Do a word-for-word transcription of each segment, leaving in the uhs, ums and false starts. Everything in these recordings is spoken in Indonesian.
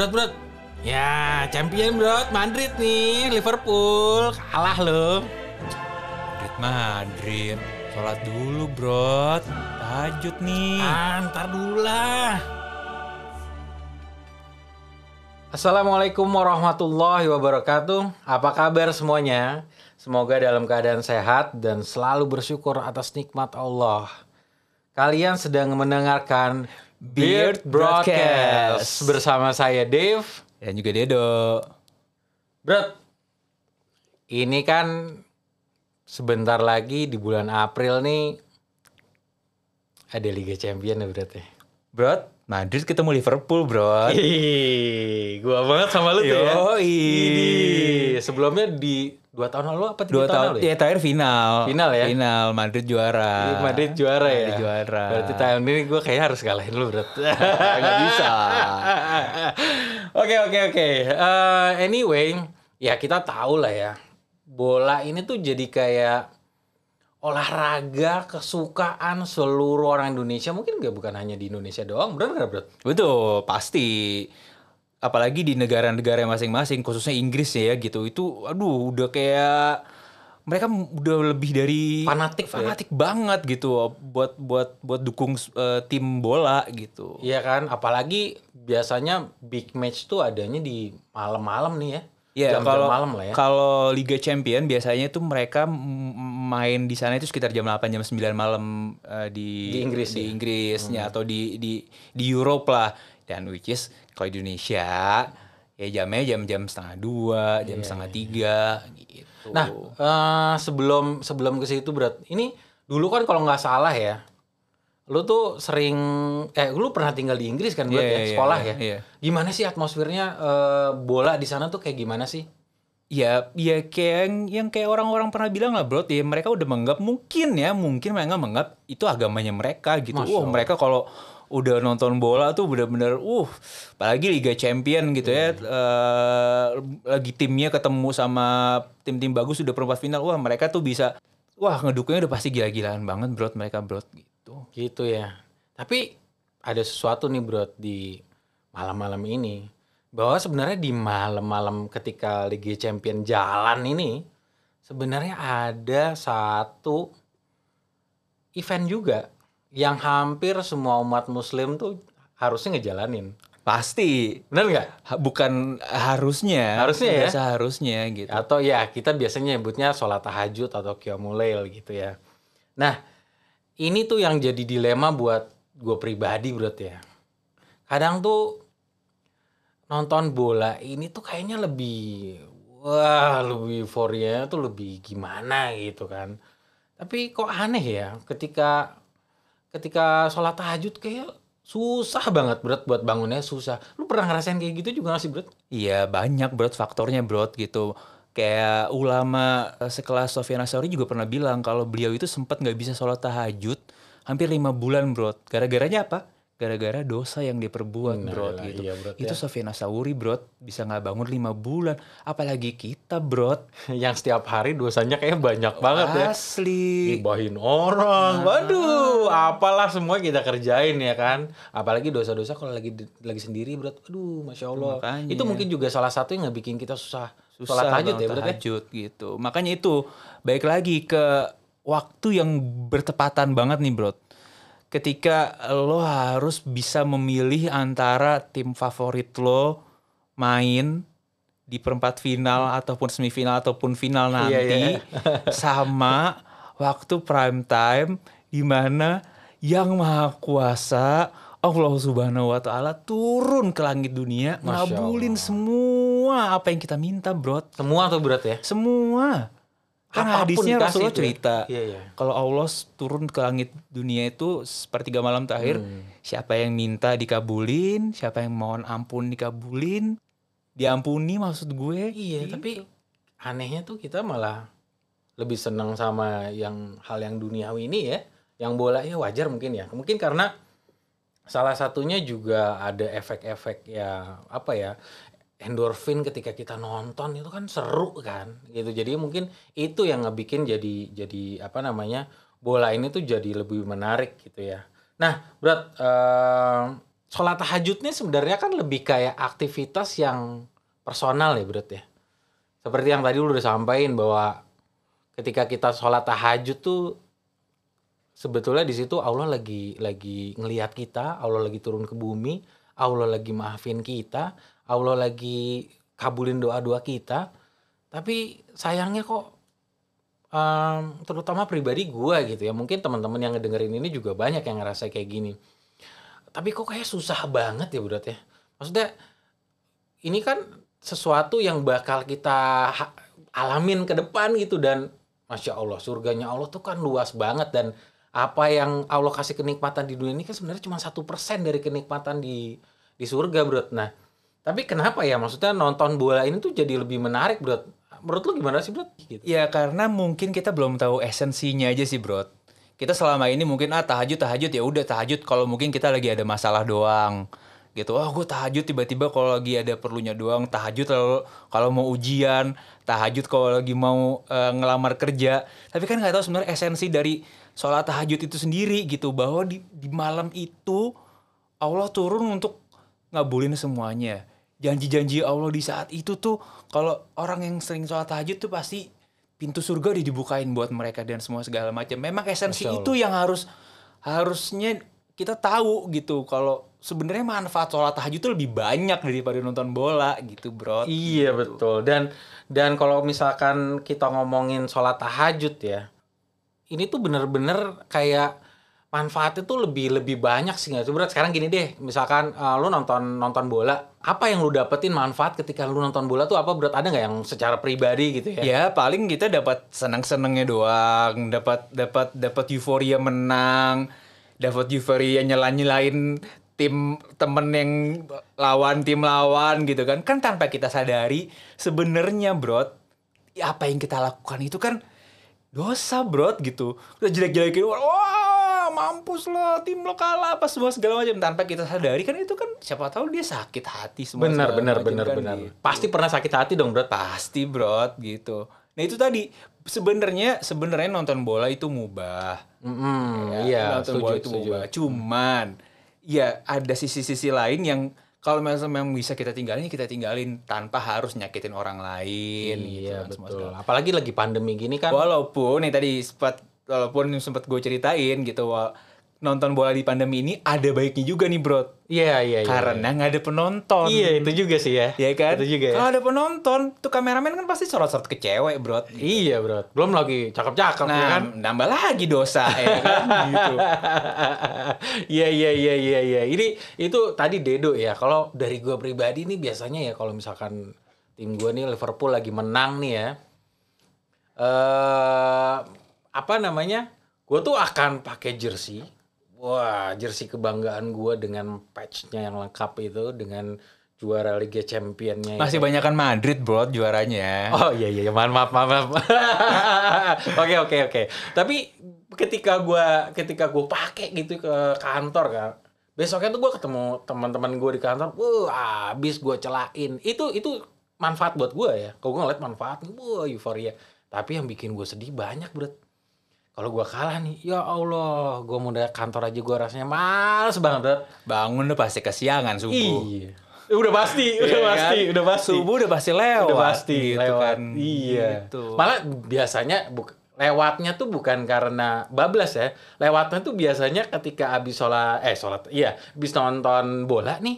Brot, Brot. Ya, champion Brot, Madrid nih, Liverpool kalah loh. Madrid, Madrid. Sholat dulu Brot, tahajud nih. Ah, ntar dulu lah. Assalamualaikum warahmatullahi wabarakatuh. Apa kabar semuanya? Semoga dalam keadaan sehat dan selalu bersyukur atas nikmat Allah. Kalian sedang mendengarkan Beard Broadcast bersama saya Dave dan juga Dedo. Brot, ini kan sebentar lagi di bulan April nih ada Liga Champions ya Brot ya. Brot, Madrid ketemu Liverpool, Brot. Ih, gua banget sama lu tuh ya. Yoi. Sebelumnya di Dua tahun lalu apa tiga tahun, tahun lalu ya? Ya terakhir final. Final ya? Final, Madrid juara. Madrid juara ya? Madrid juara. Berarti tahun ini gue kayaknya harus kalahin lu Brot. Gak bisa. Oke oke oke. Anyway, ya kita tahu lah ya. Bola ini tuh jadi kayak olahraga kesukaan seluruh orang Indonesia. Mungkin gak bukan hanya di Indonesia doang, bener gak Brot? Betul, pasti. Apalagi di negara-negara masing-masing, khususnya Inggris ya gitu, itu aduh udah kayak mereka udah lebih dari fanatik fanatik ya? Banget gitu buat buat buat dukung uh, tim bola gitu. Iya kan, apalagi biasanya big match tuh adanya di malam-malam nih ya. Iya, kalau malam lah ya. Kalau Liga Champions biasanya tuh mereka main di sana itu sekitar jam delapan jam sembilan malam uh, di, di Inggris di ya? Inggrisnya hmm. atau di di di Europe lah. Dan which is kalau Indonesia ya jamnya jam-jam setengah dua, jam yeah. setengah tiga gitu. Nah uh, sebelum sebelum ke situ Brot, ini dulu kan kalau nggak salah ya, lu tuh sering eh lu pernah tinggal di Inggris kan Brot yeah, ya sekolah yeah, yeah. ya. Gimana sih atmosfernya uh, bola di sana tuh kayak gimana sih? Ya, ya kayak yang kayak orang-orang pernah bilang lah Brot ya, mereka udah menganggap mungkin ya mungkin mereka menganggap itu agamanya mereka gitu. Wah oh, mereka kalau udah nonton bola tuh bener-bener uh apalagi Liga Champions gitu ya hmm. uh, lagi timnya ketemu sama tim-tim bagus udah perempat final, wah mereka tuh bisa wah ngedukungnya udah pasti gila-gilaan banget Brot mereka Brot gitu gitu ya. Tapi ada sesuatu nih Brot di malam-malam ini, bahwa sebenarnya di malam-malam ketika Liga Champions jalan ini sebenarnya ada satu event juga yang hampir semua umat Muslim tuh harusnya ngejalanin. Pasti, benar nggak? Ha, bukan harusnya, harusnya ya, seharusnya gitu. Atau ya kita biasanya nyebutnya sholat tahajud atau qiyamul lail gitu ya. Nah, ini tuh yang jadi dilema buat gue pribadi Brot ya. Kadang tuh nonton bola ini tuh kayaknya lebih wah lebih euforianya tuh lebih gimana gitu kan. Tapi kok aneh ya ketika Ketika sholat tahajud kayak susah banget Brot buat bangunnya, susah. Lu pernah ngerasain kayak gitu juga gak sih Brot? Iya banyak Brot faktornya Brot gitu. Kayak ulama sekelas Sufyan Ats-Tsauri juga pernah bilang kalau beliau itu sempat gak bisa sholat tahajud hampir lima bulan Brot. Gara-garanya apa? Gara-gara dosa yang dia perbuat nah, Brot gitu. Iya, Brot, itu ya. Sufyan Ats-Tsauri Brot bisa gak bangun lima bulan. Apalagi kita Brot. Yang setiap hari dosanya kayaknya banyak banget asli. Ya. Asli. Gibahin orang. Nah. Waduh. Apalah semua kita kerjain ya kan, apalagi dosa-dosa kalau lagi lagi sendiri Brot, aduh masya Allah. Makanya. Itu mungkin juga salah satu yang nggak bikin kita susah sholat tahajud ya Brot tahajud ya? Gitu. Makanya itu baik lagi ke waktu yang bertepatan banget nih Brot, ketika lo harus bisa memilih antara tim favorit lo main di perempat final ataupun semifinal ataupun final nanti yeah, yeah. sama waktu prime time di mana yang maha kuasa Allah subhanahu wa ta'ala turun ke langit dunia ngabulin semua apa yang kita minta Brot. Semua tuh Brot ya? Semua. Kan apapun hadisnya Rasulullah cerita ya, ya. Kalau Allah turun ke langit dunia itu sepertiga malam terakhir hmm. siapa yang minta dikabulin, siapa yang mohon ampun dikabulin, diampuni maksud gue. Iya gitu. Tapi anehnya tuh kita malah lebih seneng sama yang hal yang duniawi ini ya. Yang bola ya wajar mungkin ya. Mungkin karena salah satunya juga ada efek-efek ya apa ya, endorfin ketika kita nonton itu kan seru kan gitu. Jadi mungkin itu yang ngebikin jadi jadi apa namanya bola ini tuh jadi lebih menarik gitu ya. Nah Brot, uh, sholat tahajudnya sebenarnya kan lebih kayak aktivitas yang personal ya, Bro, ya. Seperti yang tadi lu udah sampaikan bahwa ketika kita sholat tahajud tuh sebetulnya di situ Allah lagi lagi ngelihat kita, Allah lagi turun ke bumi, Allah lagi maafin kita, Allah lagi kabulin doa-doa kita. Tapi sayangnya kok um, terutama pribadi gua gitu ya, mungkin teman-teman yang ngedengerin ini juga banyak yang ngerasa kayak gini. Tapi kok kayak susah banget ya, Bro, ya. Maksudnya ini kan sesuatu yang bakal kita alamin ke depan gitu, dan Masya Allah surganya Allah tuh kan luas banget, dan apa yang Allah kasih kenikmatan di dunia ini kan sebenarnya cuma satu persen dari kenikmatan di di surga, Bro. Nah, tapi kenapa ya maksudnya nonton bola ini tuh jadi lebih menarik, Bro? Menurut lu gimana sih, Bro? Gitu. Ya karena mungkin kita belum tahu esensinya aja sih, Bro. Kita selama ini mungkin ah tahajud tahajud ya udah tahajud kalau mungkin kita lagi ada masalah doang. Gitu, oh gue tahajud tiba-tiba kalau lagi ada perlunya doang, tahajud kalau mau ujian, tahajud kalau lagi mau e, ngelamar kerja. Tapi kan gak tahu sebenarnya esensi dari sholat tahajud itu sendiri gitu, bahwa di, di malam itu Allah turun untuk ngabulin semuanya. Janji-janji Allah di saat itu tuh, kalau orang yang sering sholat tahajud tuh pasti pintu surga udah dibukain buat mereka dan semua segala macam. Memang esensi itu yang harus harusnya kita tahu gitu, kalau sebenarnya manfaat sholat tahajud tuh lebih banyak daripada nonton bola gitu, Bro. Iya gitu. Betul. Dan dan kalau misalkan kita ngomongin sholat tahajud ya, ini tuh bener-bener kayak manfaatnya tuh lebih lebih banyak sih nggak sih, Bro? Sekarang gini deh, misalkan uh, lu nonton nonton bola, apa yang lu dapetin manfaat ketika lu nonton bola tuh apa, Bro? Ada nggak yang secara pribadi gitu ya? Ya paling kita dapat senang-senangnya doang, dapat dapat dapat euforia menang, dapat euforia nyela-nyelain tim temen yang lawan tim lawan gitu kan. Kan tanpa kita sadari sebenarnya, Bro, apa yang kita lakukan itu kan dosa, Bro, gitu. Udah jelek-jelekin, wah mampus lo, tim lo kalah apa semua segala macam, tanpa kita sadari kan itu kan siapa tahu dia sakit hati semua. Benar benar benar kan benar. Gitu. Pasti pernah sakit hati dong, Bro. Pasti, Bro, gitu. Nah itu tadi sebenarnya sebenarnya nonton bola itu mubah. Mm-hmm, ya, iya, nonton setuju, bola itu setuju. mubah. Cuman ya ada sisi-sisi lain yang kalau memang bisa kita tinggalin, kita tinggalin tanpa harus nyakitin orang lain. Iya gitu, betul. Segala. Apalagi lagi pandemi gini kan. Walaupun nih tadi sempat, walaupun sempat gue ceritain gitu, nonton bola di pandemi ini ada baiknya juga nih, Bro. Iya iya. Karena nggak iya. ada penonton. Iya itu juga sih ya. Iya kan. Itu juga. Kalau ya. ada penonton, tuh kameramen kan pasti sorot-sorot ke cewek, Bro. Gitu. Iya, Bro. Belum lagi cakep-cakep. Nah, ya kan? Nambah lagi dosa ya kan. Gitu. Iya iya iya iya. Ya. Ini itu tadi Dedo ya. Kalau dari gue pribadi nih biasanya ya kalau misalkan tim gue nih Liverpool lagi menang nih ya, uh, apa namanya? Gue tuh akan pakai jersey. Wah, jersey kebanggaan gue dengan patch-nya yang lengkap itu, dengan juara Liga Champions-nya. Masih banyakan Madrid, Bro, juaranya. Oh iya iya, maaf maaf maaf. Oke oke oke. Tapi ketika gue ketika gue pakai gitu ke kantor kan, besoknya tuh gue ketemu teman-teman gue di kantor, wah abis gue celain. Itu itu manfaat buat gue ya. Kalau gue ngeliat manfaatnya, wah euforia. Tapi yang bikin gue sedih banyak, Bro. Kalau gue kalah nih, ya Allah, gue mau dari kantor aja gue rasanya males banget, Bro. Bangun udah pasti kesiangan subuh. Iya. Udah pasti, udah yeah, pasti, kan? udah pasti. Subuh udah pasti lewat. Udah pasti gitu lewat. Kan. Iya. Gitu. Malah biasanya bu- lewatnya tuh bukan karena bablas ya. Lewatnya tuh biasanya ketika abis sholat, eh sholat, iya, abis nonton bola nih.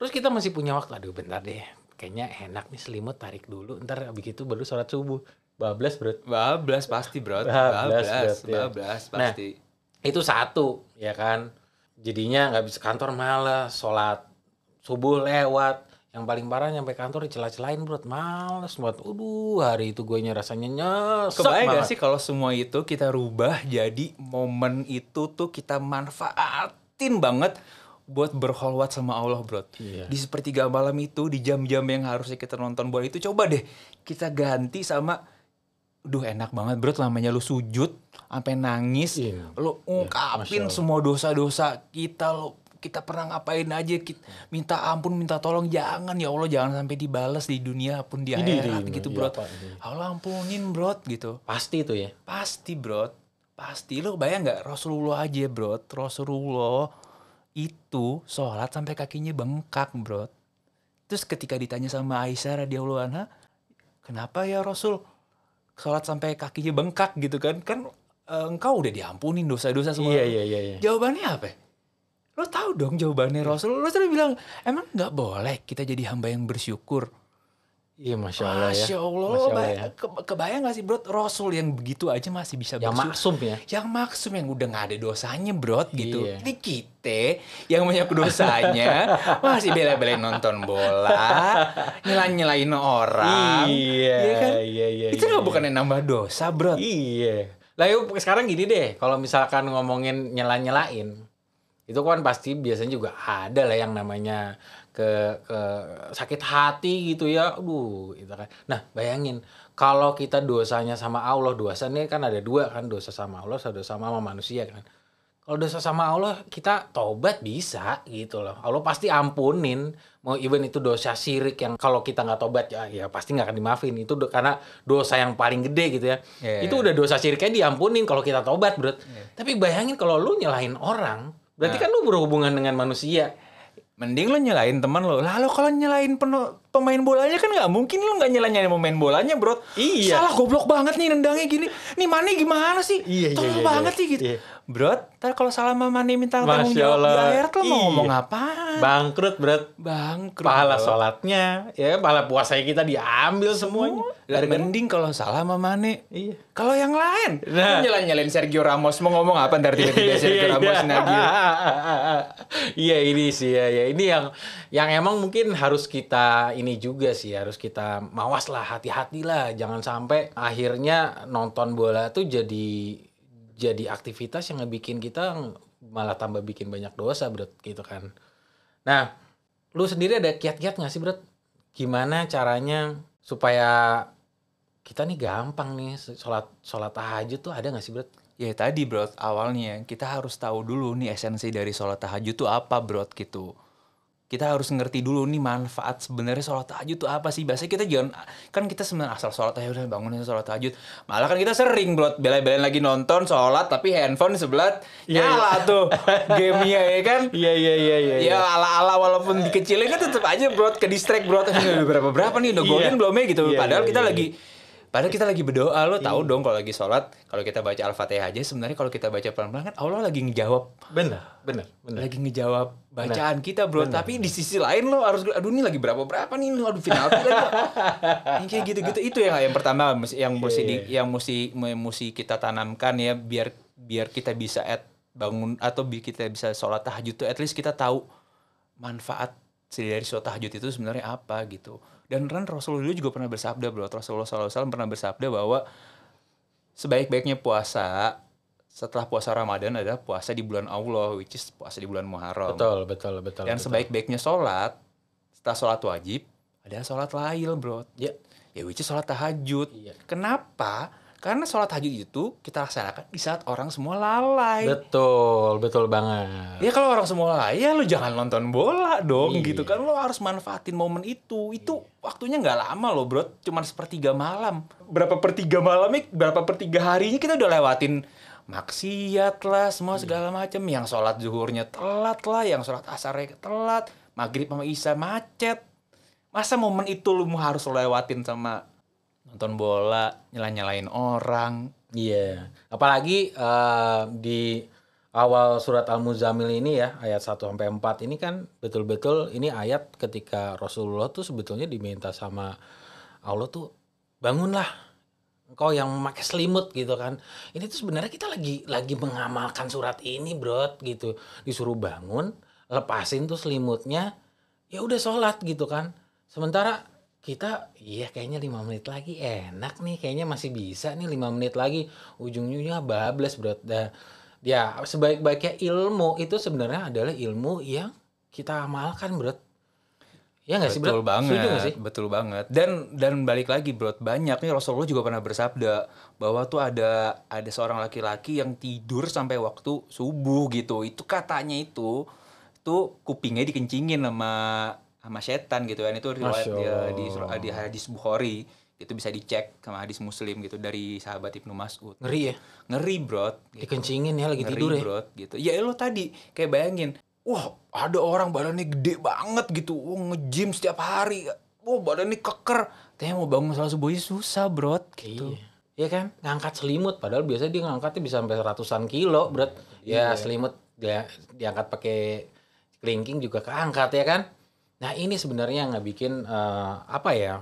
Terus kita masih punya waktu, aduh bentar deh. Kayaknya enak nih selimut tarik dulu, ntar abis itu baru sholat subuh. Bablas, Bro. Bablas pasti, Bro. Bablas, bablas, ya. bablas pasti. Nah, itu satu, ya kan. Jadinya nggak bisa kantor malas, sholat subuh lewat. Yang paling parah nyampe kantor dicela-celain, Bro. Males buat. Aduh, hari itu gue rasanya nyesek. Kebayang gak sih kalau semua itu kita rubah jadi momen itu tuh kita manfaatin banget buat berkholwat sama Allah, Bro. Iya. Di sepertiga malam itu, di jam-jam yang harusnya kita nonton bola itu, coba deh kita ganti sama, duh enak banget, Bro, lamanya lu sujud sampai nangis, iya. lu ungkapin iya, semua dosa-dosa kita, lu kita pernah ngapain aja, kita minta ampun, minta tolong, jangan ya Allah, jangan sampai dibales di dunia pun di akhirat gitu, Bro. Iya, Allah ampunin, Bro, gitu. Pasti itu ya. Pasti, Bro. Pasti. Lu bayang nggak Rasulullah aja, Bro. Rasulullah itu sholat sampai kakinya bengkak, bro. Terus ketika ditanya sama Aisyah radhiyallahu anha, kenapa ya Rasul sholat sampai kakinya bengkak gitu kan? Kan uh, engkau udah diampunin dosa-dosa semua. Iya, iya, iya. Jawabannya apa? Lo tahu dong jawabannya Rasul. Lo sering bilang, emang nggak boleh kita jadi hamba yang bersyukur? Iya, Masya Allah, Masya Allah ya. Masya Allah, Masya Allah ya. Kebayang gak sih bro, Rasul yang begitu aja masih bisa bersyukur. Yang maksum ya. Yang maksum, yang udah gak ada dosanya bro gitu. Iya. Ini kita yang banyak dosanya masih bela-belain nonton bola, nyelain-nyelain orang. Iya, ya kan? Iya, iya, itu iya, gak iya. Bukannya nambah dosa bro. Iya. Lah yuk sekarang gini deh, kalau misalkan ngomongin nyela-nyelain, itu kan pasti biasanya juga ada lah yang namanya ke, ke sakit hati gitu ya, aduh gitu kan. Nah bayangin kalau kita dosanya sama Allah, dosa ini kan ada dua kan, dosa sama Allah, dosa sama manusia kan. Kalau dosa sama Allah kita tobat bisa gitu loh, Allah pasti ampunin. Mau even itu dosa syirik yang kalau kita nggak tobat ya, ya pasti nggak akan dimaafin itu do, karena dosa yang paling gede gitu ya. Yeah. Itu udah dosa syiriknya diampunin kalau kita tobat bro. Yeah. Tapi bayangin kalau lu nyalahin orang, berarti nah, kan lu berhubungan dengan manusia. Mending lo nyalain teman lo. Lah lo kalau nyalain pemain bolanya kan nggak mungkin lo nggak nyalain pemain bolanya bro. Iya. Salah goblok banget nih nendangnya gini. Nih Mane gimana sih? Iya, tolong iya, banget iya, sih gitu. Iya. Bro, ntar kalau salah sama Mane minta tanggung jawab di akhirat lo mau ngomong apaan? Bangkrut bro. Bangkrut. Pahala sholatnya, ya pahala puasanya kita diambil semuanya. Dan mending kalau salah sama Mane. Iya. Kalau yang lain, nah, nyalain-nyalain Sergio Ramos mau ngomong apa ntar tiba-tiba Sergio Ramos nagih. Iya ini sih ya. Ini yang yang emang mungkin harus kita ini juga sih, harus kita mawas lah, hati-hati lah, jangan sampai akhirnya nonton bola tuh jadi jadi aktivitas yang ngebikin kita malah tambah bikin banyak dosa bro gitu kan. Nah lu sendiri ada kiat-kiat nggak sih bro, gimana caranya supaya kita nih gampang nih sholat sholat tahajud tuh, ada nggak sih bro? Ya tadi bro, awalnya kita harus tahu dulu nih esensi dari sholat tahajud tuh apa bro gitu. Kita harus ngerti dulu nih manfaat sebenarnya sholat tahajud itu apa sih. Biasanya kita jangan, kan kita sebenarnya asal sholat tahajud, udah bangunin sholat tahajud. Malah kan kita sering bro, bela-belain lagi nonton sholat tapi handphone sebelah yeah, nyala yeah. tuh gamenya ya kan. Iya, iya, iya. Ya ala-ala walaupun dikecilin kan tetep aja bro, ke distract bro. Berapa-berapa nih, udah golin yeah. belumnya gitu. Yeah, Padahal yeah, kita yeah, lagi... Yeah. Padahal kita lagi berdoa, lo tahu iya. dong kalau lagi sholat, kalau kita baca Al-Fatihah aja, sebenarnya kalau kita baca pelan-pelan kan Allah lagi ngejawab. Benar, benar, benar. Lagi ngejawab bacaan bener. kita bro, bener. Tapi di sisi lain lo harus, aduh ini lagi berapa-berapa nih, aduh penalti lagi. Yang kayak gitu-gitu, itu yang, yang pertama yang mesti yeah, yeah. yang mesti mesti kita tanamkan ya, biar biar kita bisa at bangun atau kita bisa sholat tahajud tuh, at least kita tahu manfaat dari sholat tahajud itu sebenarnya apa gitu. Dan kan Rasulullah juga pernah bersabda bro, Rasulullah shallallahu alaihi wasallam pernah bersabda bahwa sebaik-baiknya puasa setelah puasa Ramadan adalah puasa di bulan Allah, which is puasa di bulan Muharram. Betul, betul, betul. Dan sebaik-baiknya sholat setelah sholat wajib adalah sholat lail bro. Ya, ya which is sholat tahajud. Ya. Kenapa? Karena sholat tahajud itu kita laksanakan di saat orang semua lalai. Betul, betul banget. Ya kalau orang semua lalai, ya lu jangan nonton bola dong iya. gitu kan. Lu harus manfaatin momen itu. Itu iya. waktunya nggak lama loh bro, cuman sepertiga malam. Berapa pertiga malamnya, berapa pertiga harinya kita udah lewatin maksiat lah, semua segala macam. Yang sholat zuhurnya telat lah, yang sholat asarnya telat, maghrib sama isya macet. Masa momen itu lu harus lewatin sama nonton bola, nyela-nyelain orang. Iya. Yeah. Apalagi uh, di awal surat Al-Muzammil ini ya, ayat satu sampai empat ini kan betul-betul ini ayat ketika Rasulullah tuh sebetulnya diminta sama Allah tuh, bangunlah engkau yang memakai selimut gitu kan. Ini tuh sebenarnya kita lagi lagi mengamalkan surat ini bro gitu. Disuruh bangun, lepasin tuh selimutnya, ya udah sholat gitu kan. Sementara kita, iya kayaknya lima menit lagi enak nih, kayaknya masih bisa nih lima menit lagi, ujung-ujungnya bablas bro. Nah, ya sebaik-baiknya ilmu itu sebenarnya adalah ilmu yang kita amalkan bro. Ya nggak sih bro? Betul banget, sih? betul banget. Dan dan balik lagi bro, banyak nih Rasulullah juga pernah bersabda bahwa tuh ada ada seorang laki-laki yang tidur sampai waktu subuh gitu. Itu katanya itu tuh kupingnya dikencingin sama sama setan gitu kan, itu riwayat dia di, di hadis Bukhari, itu bisa dicek sama hadis Muslim gitu dari sahabat Ibnu Mas'ud. Ngeri ya? Ngeri bro. Gitu. Dikencingin ya lagi ngeri, tidur ya? Ngeri bro gitu. Ya lo tadi kayak bayangin wah ada orang badannya gede banget gitu, wah nge-gym setiap hari, wah badannya keker, ternyata mau bangun salat subuhnya susah brot gitu. Iya. Iya kan, ngangkat selimut, padahal biasanya dia ngangkatnya bisa sampai ratusan kilo brot. Ya iya. Selimut dia diangkat pakai kelingking juga keangkat ya kan. Nah ini sebenarnya yang nggak bikin uh, apa ya,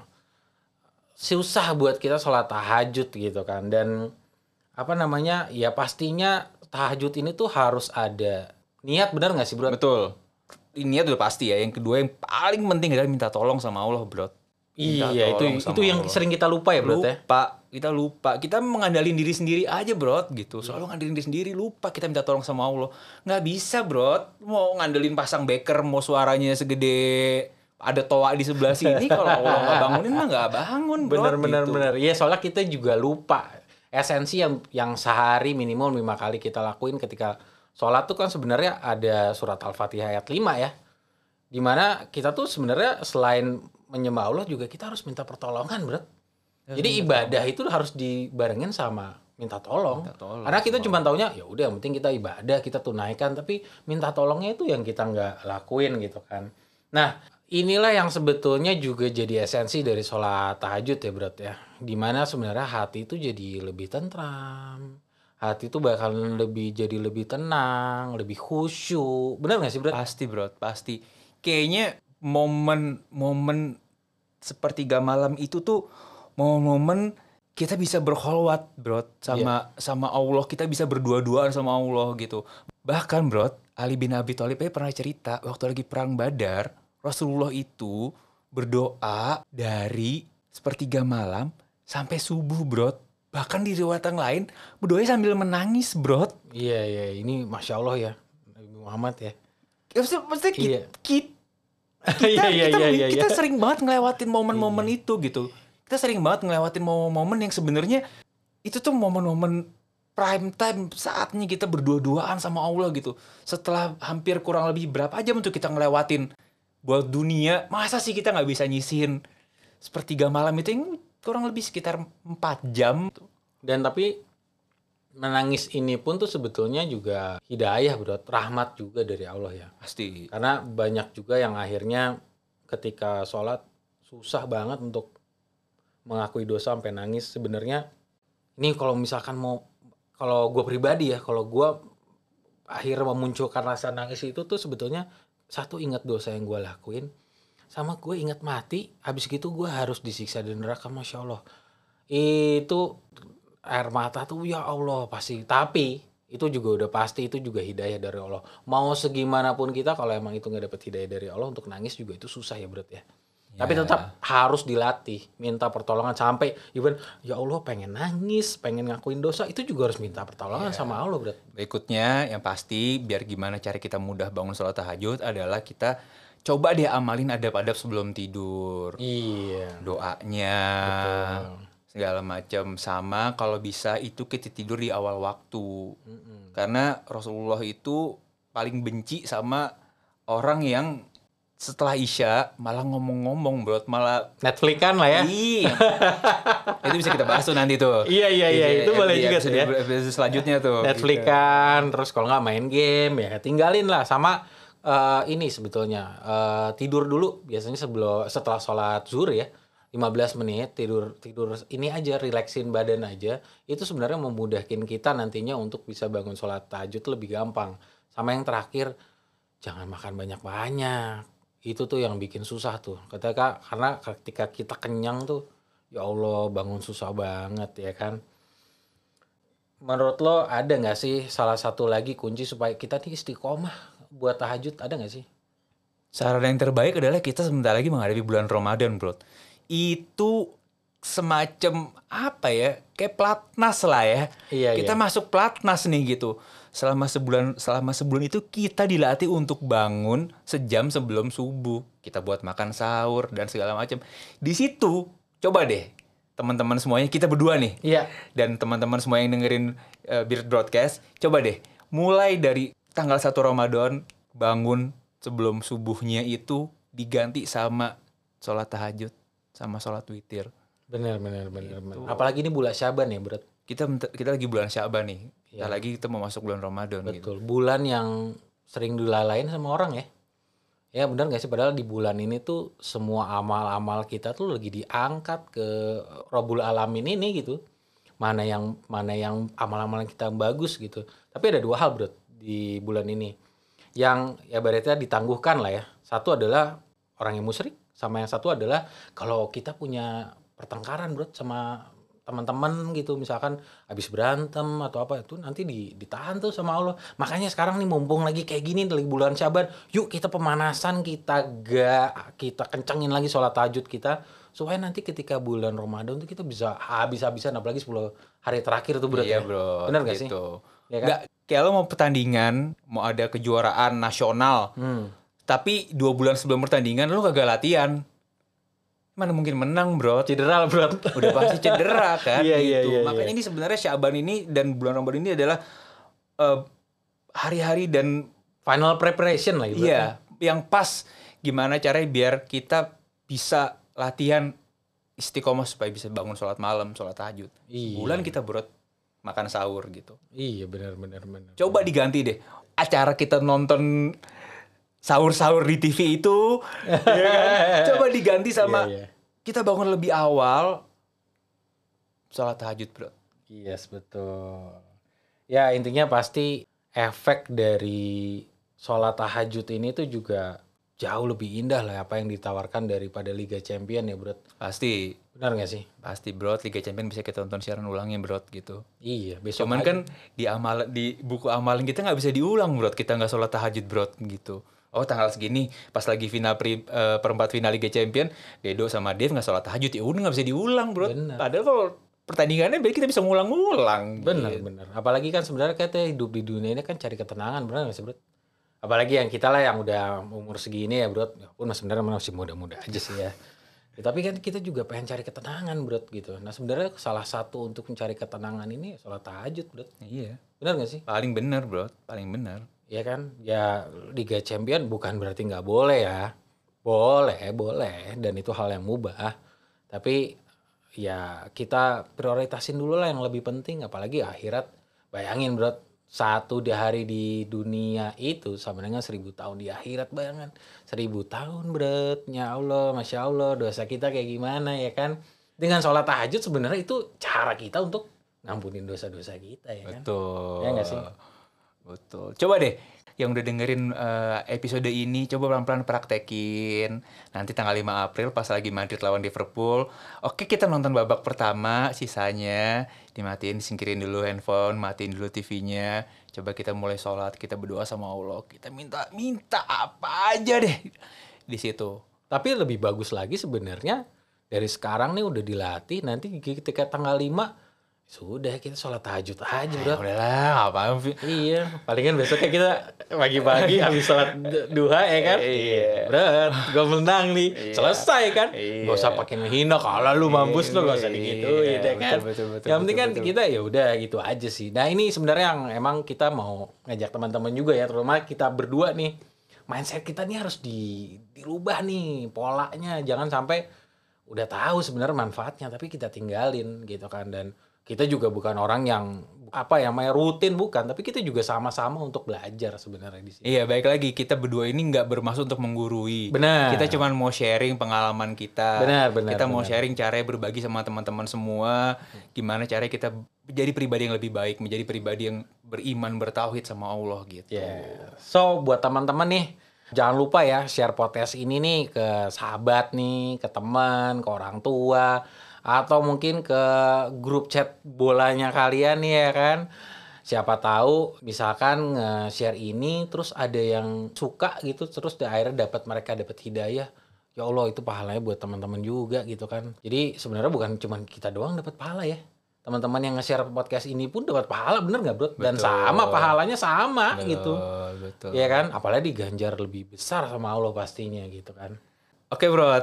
susah buat kita sholat tahajud gitu kan. Dan apa namanya, ya pastinya tahajud ini tuh harus ada niat, benar nggak sih bro? Betul, niat udah pasti ya. Yang kedua yang paling penting adalah minta tolong sama Allah bro. Minta iya itu itu yang Allah. Sering kita lupa ya bro, lupa ya? Kita lupa, kita mengandalin diri sendiri aja bro gitu, selalu ngandalin diri sendiri, lupa kita minta tolong sama Allah. Nggak bisa bro, mau ngandelin pasang beker, mau suaranya segede ada toa di sebelah sini, kalau Allah nggak bangunin mah nggak bangun bro. Bener-bener gitu. Bener ya, soalnya kita juga lupa esensi yang yang sehari minimal lima kali kita lakuin ketika sholat tuh kan. Sebenarnya ada surat Al-Fatihah ayat lima ya, dimana kita tuh sebenarnya selain menyembah Allah juga kita harus minta pertolongan bro. Ya, jadi ibadah tolong. Itu harus dibarengin sama minta tolong. Minta tolong karena kita cuma taunya ya udah yang penting kita ibadah kita tunaikan, tapi minta tolongnya itu yang kita nggak lakuin gitu kan. Nah inilah yang sebetulnya juga jadi esensi dari sholat tahajud ya bro ya, dimana sebenarnya hati itu jadi lebih tentram, hati itu bakal lebih jadi lebih tenang, lebih khusyuk. Benar nggak sih bro? Pasti bro, pasti. Kayaknya momen-momen sepertiga malam itu tuh momen-momen kita bisa berkholwat bro sama yeah. sama Allah, kita bisa berdua-duaan sama Allah gitu. Bahkan bro, Ali bin Abi Thalib pernah cerita waktu lagi perang Badar, Rasulullah itu berdoa dari sepertiga malam sampai subuh bro. Bahkan di riwayat yang lain berdoa sambil menangis bro. Iya yeah, iya yeah. Ini masya Allah ya Nabi Muhammad ya. Maksudnya yeah. kita kita, kita, kita, kita sering banget ngelewatin momen-momen yeah. itu gitu. Kita sering banget ngelewatin momen-momen yang sebenarnya itu tuh momen-momen prime time, saatnya kita berdua-duaan sama Allah gitu. Setelah hampir kurang lebih berapa jam untuk kita ngelewatin buat dunia, masa sih kita nggak bisa nyisihin sepertiga malam itu yang kurang lebih sekitar empat jam. Dan tapi menangis ini pun tuh sebetulnya juga hidayah bro, rahmat juga dari Allah ya. Pasti. Karena banyak juga yang akhirnya ketika sholat susah banget untuk mengakui dosa sampai nangis. Sebenarnya ini kalau misalkan mau, kalau gue pribadi ya, kalau gue akhirnya memunculkan rasa nangis itu tuh sebetulnya satu, ingat dosa yang gue lakuin, sama gue ingat mati. Habis gitu gue harus disiksa di neraka. Masya Allah, itu air mata tuh ya Allah pasti. Tapi itu juga udah pasti, itu juga hidayah dari Allah. Mau segimanapun kita, kalau emang itu nggak dapet hidayah dari Allah, untuk nangis juga itu susah ya bro ya. Tapi tetap harus dilatih, minta pertolongan sampai even ya Allah pengen nangis, pengen ngakuin dosa, itu juga harus minta pertolongan yeah. sama Allah bro. Berikutnya yang pasti, biar gimana cara kita mudah bangun sholat tahajud adalah kita coba deh amalin adab-adab sebelum tidur. Iya. Yeah. Doanya, betul. Segala macam. Sama kalau bisa itu kita tidur di awal waktu. Mm-hmm. Karena Rasulullah itu paling benci sama orang yang setelah Isya malah ngomong-ngomong bro, malah Netflix-an lah ya. Iya. Itu bisa kita bahas tuh nanti tuh. Iya iya iya, itu boleh juga tuh ya. Selanjutnya tuh Netflix-an, terus kalau nggak main game ya tinggalin lah. Sama uh, ini sebetulnya uh, tidur dulu biasanya sebelum setelah sholat zuhur ya, lima belas menit tidur tidur ini aja, relaxin badan aja. Itu sebenarnya memudahkan kita nantinya untuk bisa bangun sholat tahajud lebih gampang. Sama yang terakhir, jangan makan banyak-banyak. Itu tuh yang bikin susah tuh ketika, karena ketika kita kenyang tuh ya Allah bangun susah banget ya kan. Menurut lo ada nggak sih salah satu lagi kunci supaya kita nih istiqomah buat tahajud, ada nggak sih? Saran yang terbaik adalah kita sebentar lagi menghadapi bulan Ramadan bro. Itu semacam apa ya, kayak platnas lah ya. Iya, kita iya. masuk platnas nih gitu. Selama sebulan, selama sebulan itu kita dilatih untuk bangun sejam sebelum subuh. Kita buat makan sahur dan segala macam. Di situ coba deh teman-teman semuanya, kita berdua nih. Iya. Dan teman-teman semua yang dengerin uh, Beard Broadcast, coba deh mulai dari tanggal satu Ramadan bangun sebelum subuhnya itu diganti sama sholat tahajud, sama sholat witir. Benar, benar, benar, benar. Apalagi ini bulan Syaban ya, Bro. Kita kita lagi bulan Syaban nih. Ya. Lagi kita mau masuk bulan Ramadan. Betul, gitu. Bulan yang sering dilalain sama orang ya. Ya benar gak sih, padahal di bulan ini tuh semua amal-amal kita tuh lagi diangkat ke Rabbul Alamin ini gitu. Mana yang mana yang amal-amal kita yang bagus gitu. Tapi ada dua hal bro di bulan ini yang ya berarti ditangguhkan lah ya. Satu adalah orang yang musyrik, sama yang satu adalah kalau kita punya pertengkaran bro sama teman-teman gitu, misalkan habis berantem atau apa, itu nanti ditahan tuh sama Allah. Makanya sekarang nih mumpung lagi kayak gini dari bulan Syaban, yuk kita pemanasan, kita gak kita kencengin lagi sholat tahajud kita supaya nanti ketika bulan Ramadan tuh kita bisa habis-habisan, apalagi sepuluh hari terakhir tuh bro. Iya bro, bener gak gitu sih? Ya kan? Gak, kayak lo mau pertandingan, mau ada kejuaraan nasional, hmm. tapi dua bulan sebelum pertandingan lo kagak latihan, mana mungkin menang bro, cedera bro, udah pasti cedera kan. Iya, gitu. Iya, iya, makanya iya. Ini sebenarnya Syaban ini dan bulan Ramadan ini adalah uh, hari-hari dan final preparation lah gitu. Iya, yang pas gimana caranya biar kita bisa latihan istiqomah supaya bisa bangun sholat malam, sholat tahajud. Iya. Bulan kita bro makan sahur gitu. Iya benar-benar benar. Coba diganti deh acara kita nonton sahur-sahur di T V itu, ya kan? Coba diganti sama yeah, yeah. kita bangun lebih awal, sholat tahajud bro. Yes betul. Ya intinya pasti efek dari sholat tahajud ini tuh juga jauh lebih indah lah apa yang ditawarkan daripada Liga Champions ya bro. Pasti. Benar nggak sih? Pasti bro, Liga Champions bisa kita tonton siaran ulangnya bro gitu. Iya besok. Cuman aja kan di amal di buku amalan kita nggak bisa diulang bro, kita nggak sholat tahajud bro gitu. Oh tanggal segini pas lagi final pre, uh, perempat final Liga Champions, Dedo sama Dave nggak sholat tahajud, ya udah nggak bisa diulang bro. Bener. Padahal kalau pertandingannya biar kita bisa ngulang-ngulang. Benar gitu. Benar. Apalagi kan sebenarnya kita hidup di dunia ini kan cari ketenangan, benar nggak sih bro? Apalagi yang kita lah yang udah umur segini ya bro, pun sebenarnya masih muda-muda aja sih ya. Ya tapi kan kita juga pengen cari ketenangan bro gitu. Nah sebenarnya salah satu untuk mencari ketenangan ini sholat tahajud bro. Iya. Benar gak sih? Paling benar bro, paling benar. Iya kan? Ya Liga Champions bukan berarti gak boleh ya. Boleh, boleh. Dan itu hal yang mubah. Tapi ya kita prioritasin dulu lah yang lebih penting. Apalagi akhirat, bayangin bro. Satu di hari di dunia itu sama dengan seribu tahun di akhirat, bayangan. Seribu tahun beratnya Allah, Masya Allah, dosa kita kayak gimana ya kan. Dengan sholat tahajud sebenarnya itu cara kita untuk ngampunin dosa-dosa kita ya kan. Betul. Ya gak sih? Betul. Coba deh yang udah dengerin uh, episode ini, coba pelan-pelan praktekin. Nanti tanggal lima April pas lagi Madrid lawan Liverpool. Oke kita nonton babak pertama, sisanya dimatiin, singkirin dulu handphone, matiin dulu T V-nya. Coba kita mulai sholat, kita berdoa sama Allah, kita minta minta apa aja deh di situ. Tapi lebih bagus lagi sebenarnya dari sekarang nih udah dilatih. Nanti ketika tanggal lima sudah kita sholat tahajud aja bro. Udah lah, apaan? Iya, palingan besoknya kita pagi-pagi habis sholat duha ya kan. Iya. Bro, gue menang nih, iya. Selesai kan. Iya. Gak usah pakai menghina, kalau lu mampus lu gak usah digituin ya kan. Betul, betul, betul, yang penting kan betul, betul. Kita ya udah gitu aja sih. Nah ini sebenarnya yang emang kita mau ngajak teman-teman juga ya, terutama kita berdua nih. Mindset kita nih harus di, dirubah nih polanya, jangan sampai udah tahu sebenarnya manfaatnya tapi kita tinggalin gitu kan. Dan kita juga bukan orang yang apa ya, main rutin bukan, tapi kita juga sama-sama untuk belajar sebenarnya di sini. Iya, baik lagi kita berdua ini nggak bermaksud untuk menggurui. Benar. Kita cuma mau sharing pengalaman kita. Benar, benar. Kita benar. Mau sharing caranya berbagi sama teman-teman semua, gimana caranya kita menjadi pribadi yang lebih baik, menjadi pribadi yang beriman, bertauhid sama Allah gitu. Yeah. So buat teman-teman nih, jangan lupa ya share podcast ini nih ke sahabat nih, ke teman, ke orang tua. Atau mungkin ke grup chat bolanya kalian ya kan. Siapa tahu misalkan nge-share ini terus ada yang suka gitu. Terus akhirnya dapat mereka dapat hidayah. Ya Allah itu pahalanya buat teman-teman juga gitu kan. Jadi sebenarnya bukan cuma kita doang dapat pahala ya. Teman-teman yang nge-share podcast ini pun dapat pahala, bener gak bro? Dan betul. Sama pahalanya sama betul, gitu. Betul. Ya kan. Apalagi diganjar lebih besar sama Allah pastinya gitu kan. Oke bro.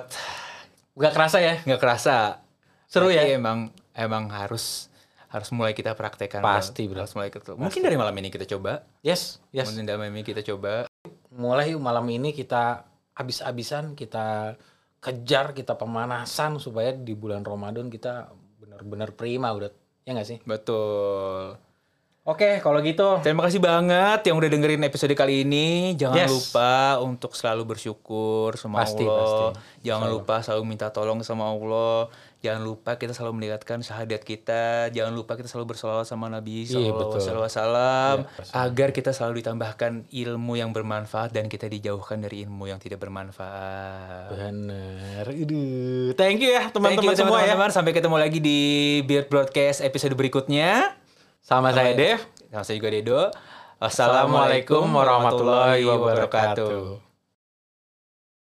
Gak kerasa ya? Gak kerasa. Seru ya? Emang emang harus harus mulai kita praktekkan. Pasti bro. Harus mulai kita, mungkin dari malam ini kita coba. Yes, yes. Mungkin dari malam ini kita coba. Mulai malam ini kita habis-habisan, kita kejar, kita pemanasan supaya di bulan Ramadan kita benar-benar prima udah. Ya nggak sih? Betul. Oke, kalau gitu. Terima kasih banget yang udah dengerin episode kali ini. Jangan yes. lupa untuk selalu bersyukur sama pasti, Allah. Pasti. Jangan selalu. lupa selalu minta tolong sama Allah. Jangan lupa kita selalu melihatkan syahadat kita. Jangan lupa kita selalu bersolawat sama Nabi Sallallahu Alaihi Wasallam. Agar kita selalu ditambahkan ilmu yang bermanfaat dan kita dijauhkan dari ilmu yang tidak bermanfaat. Benar. Aduh. Thank you ya teman-teman semua ya. Sampai ketemu lagi di Beard Broadcast episode berikutnya. Sama saya Dave, sama saya juga Dedo. Assalamualaikum warahmatullahi wabarakatuh.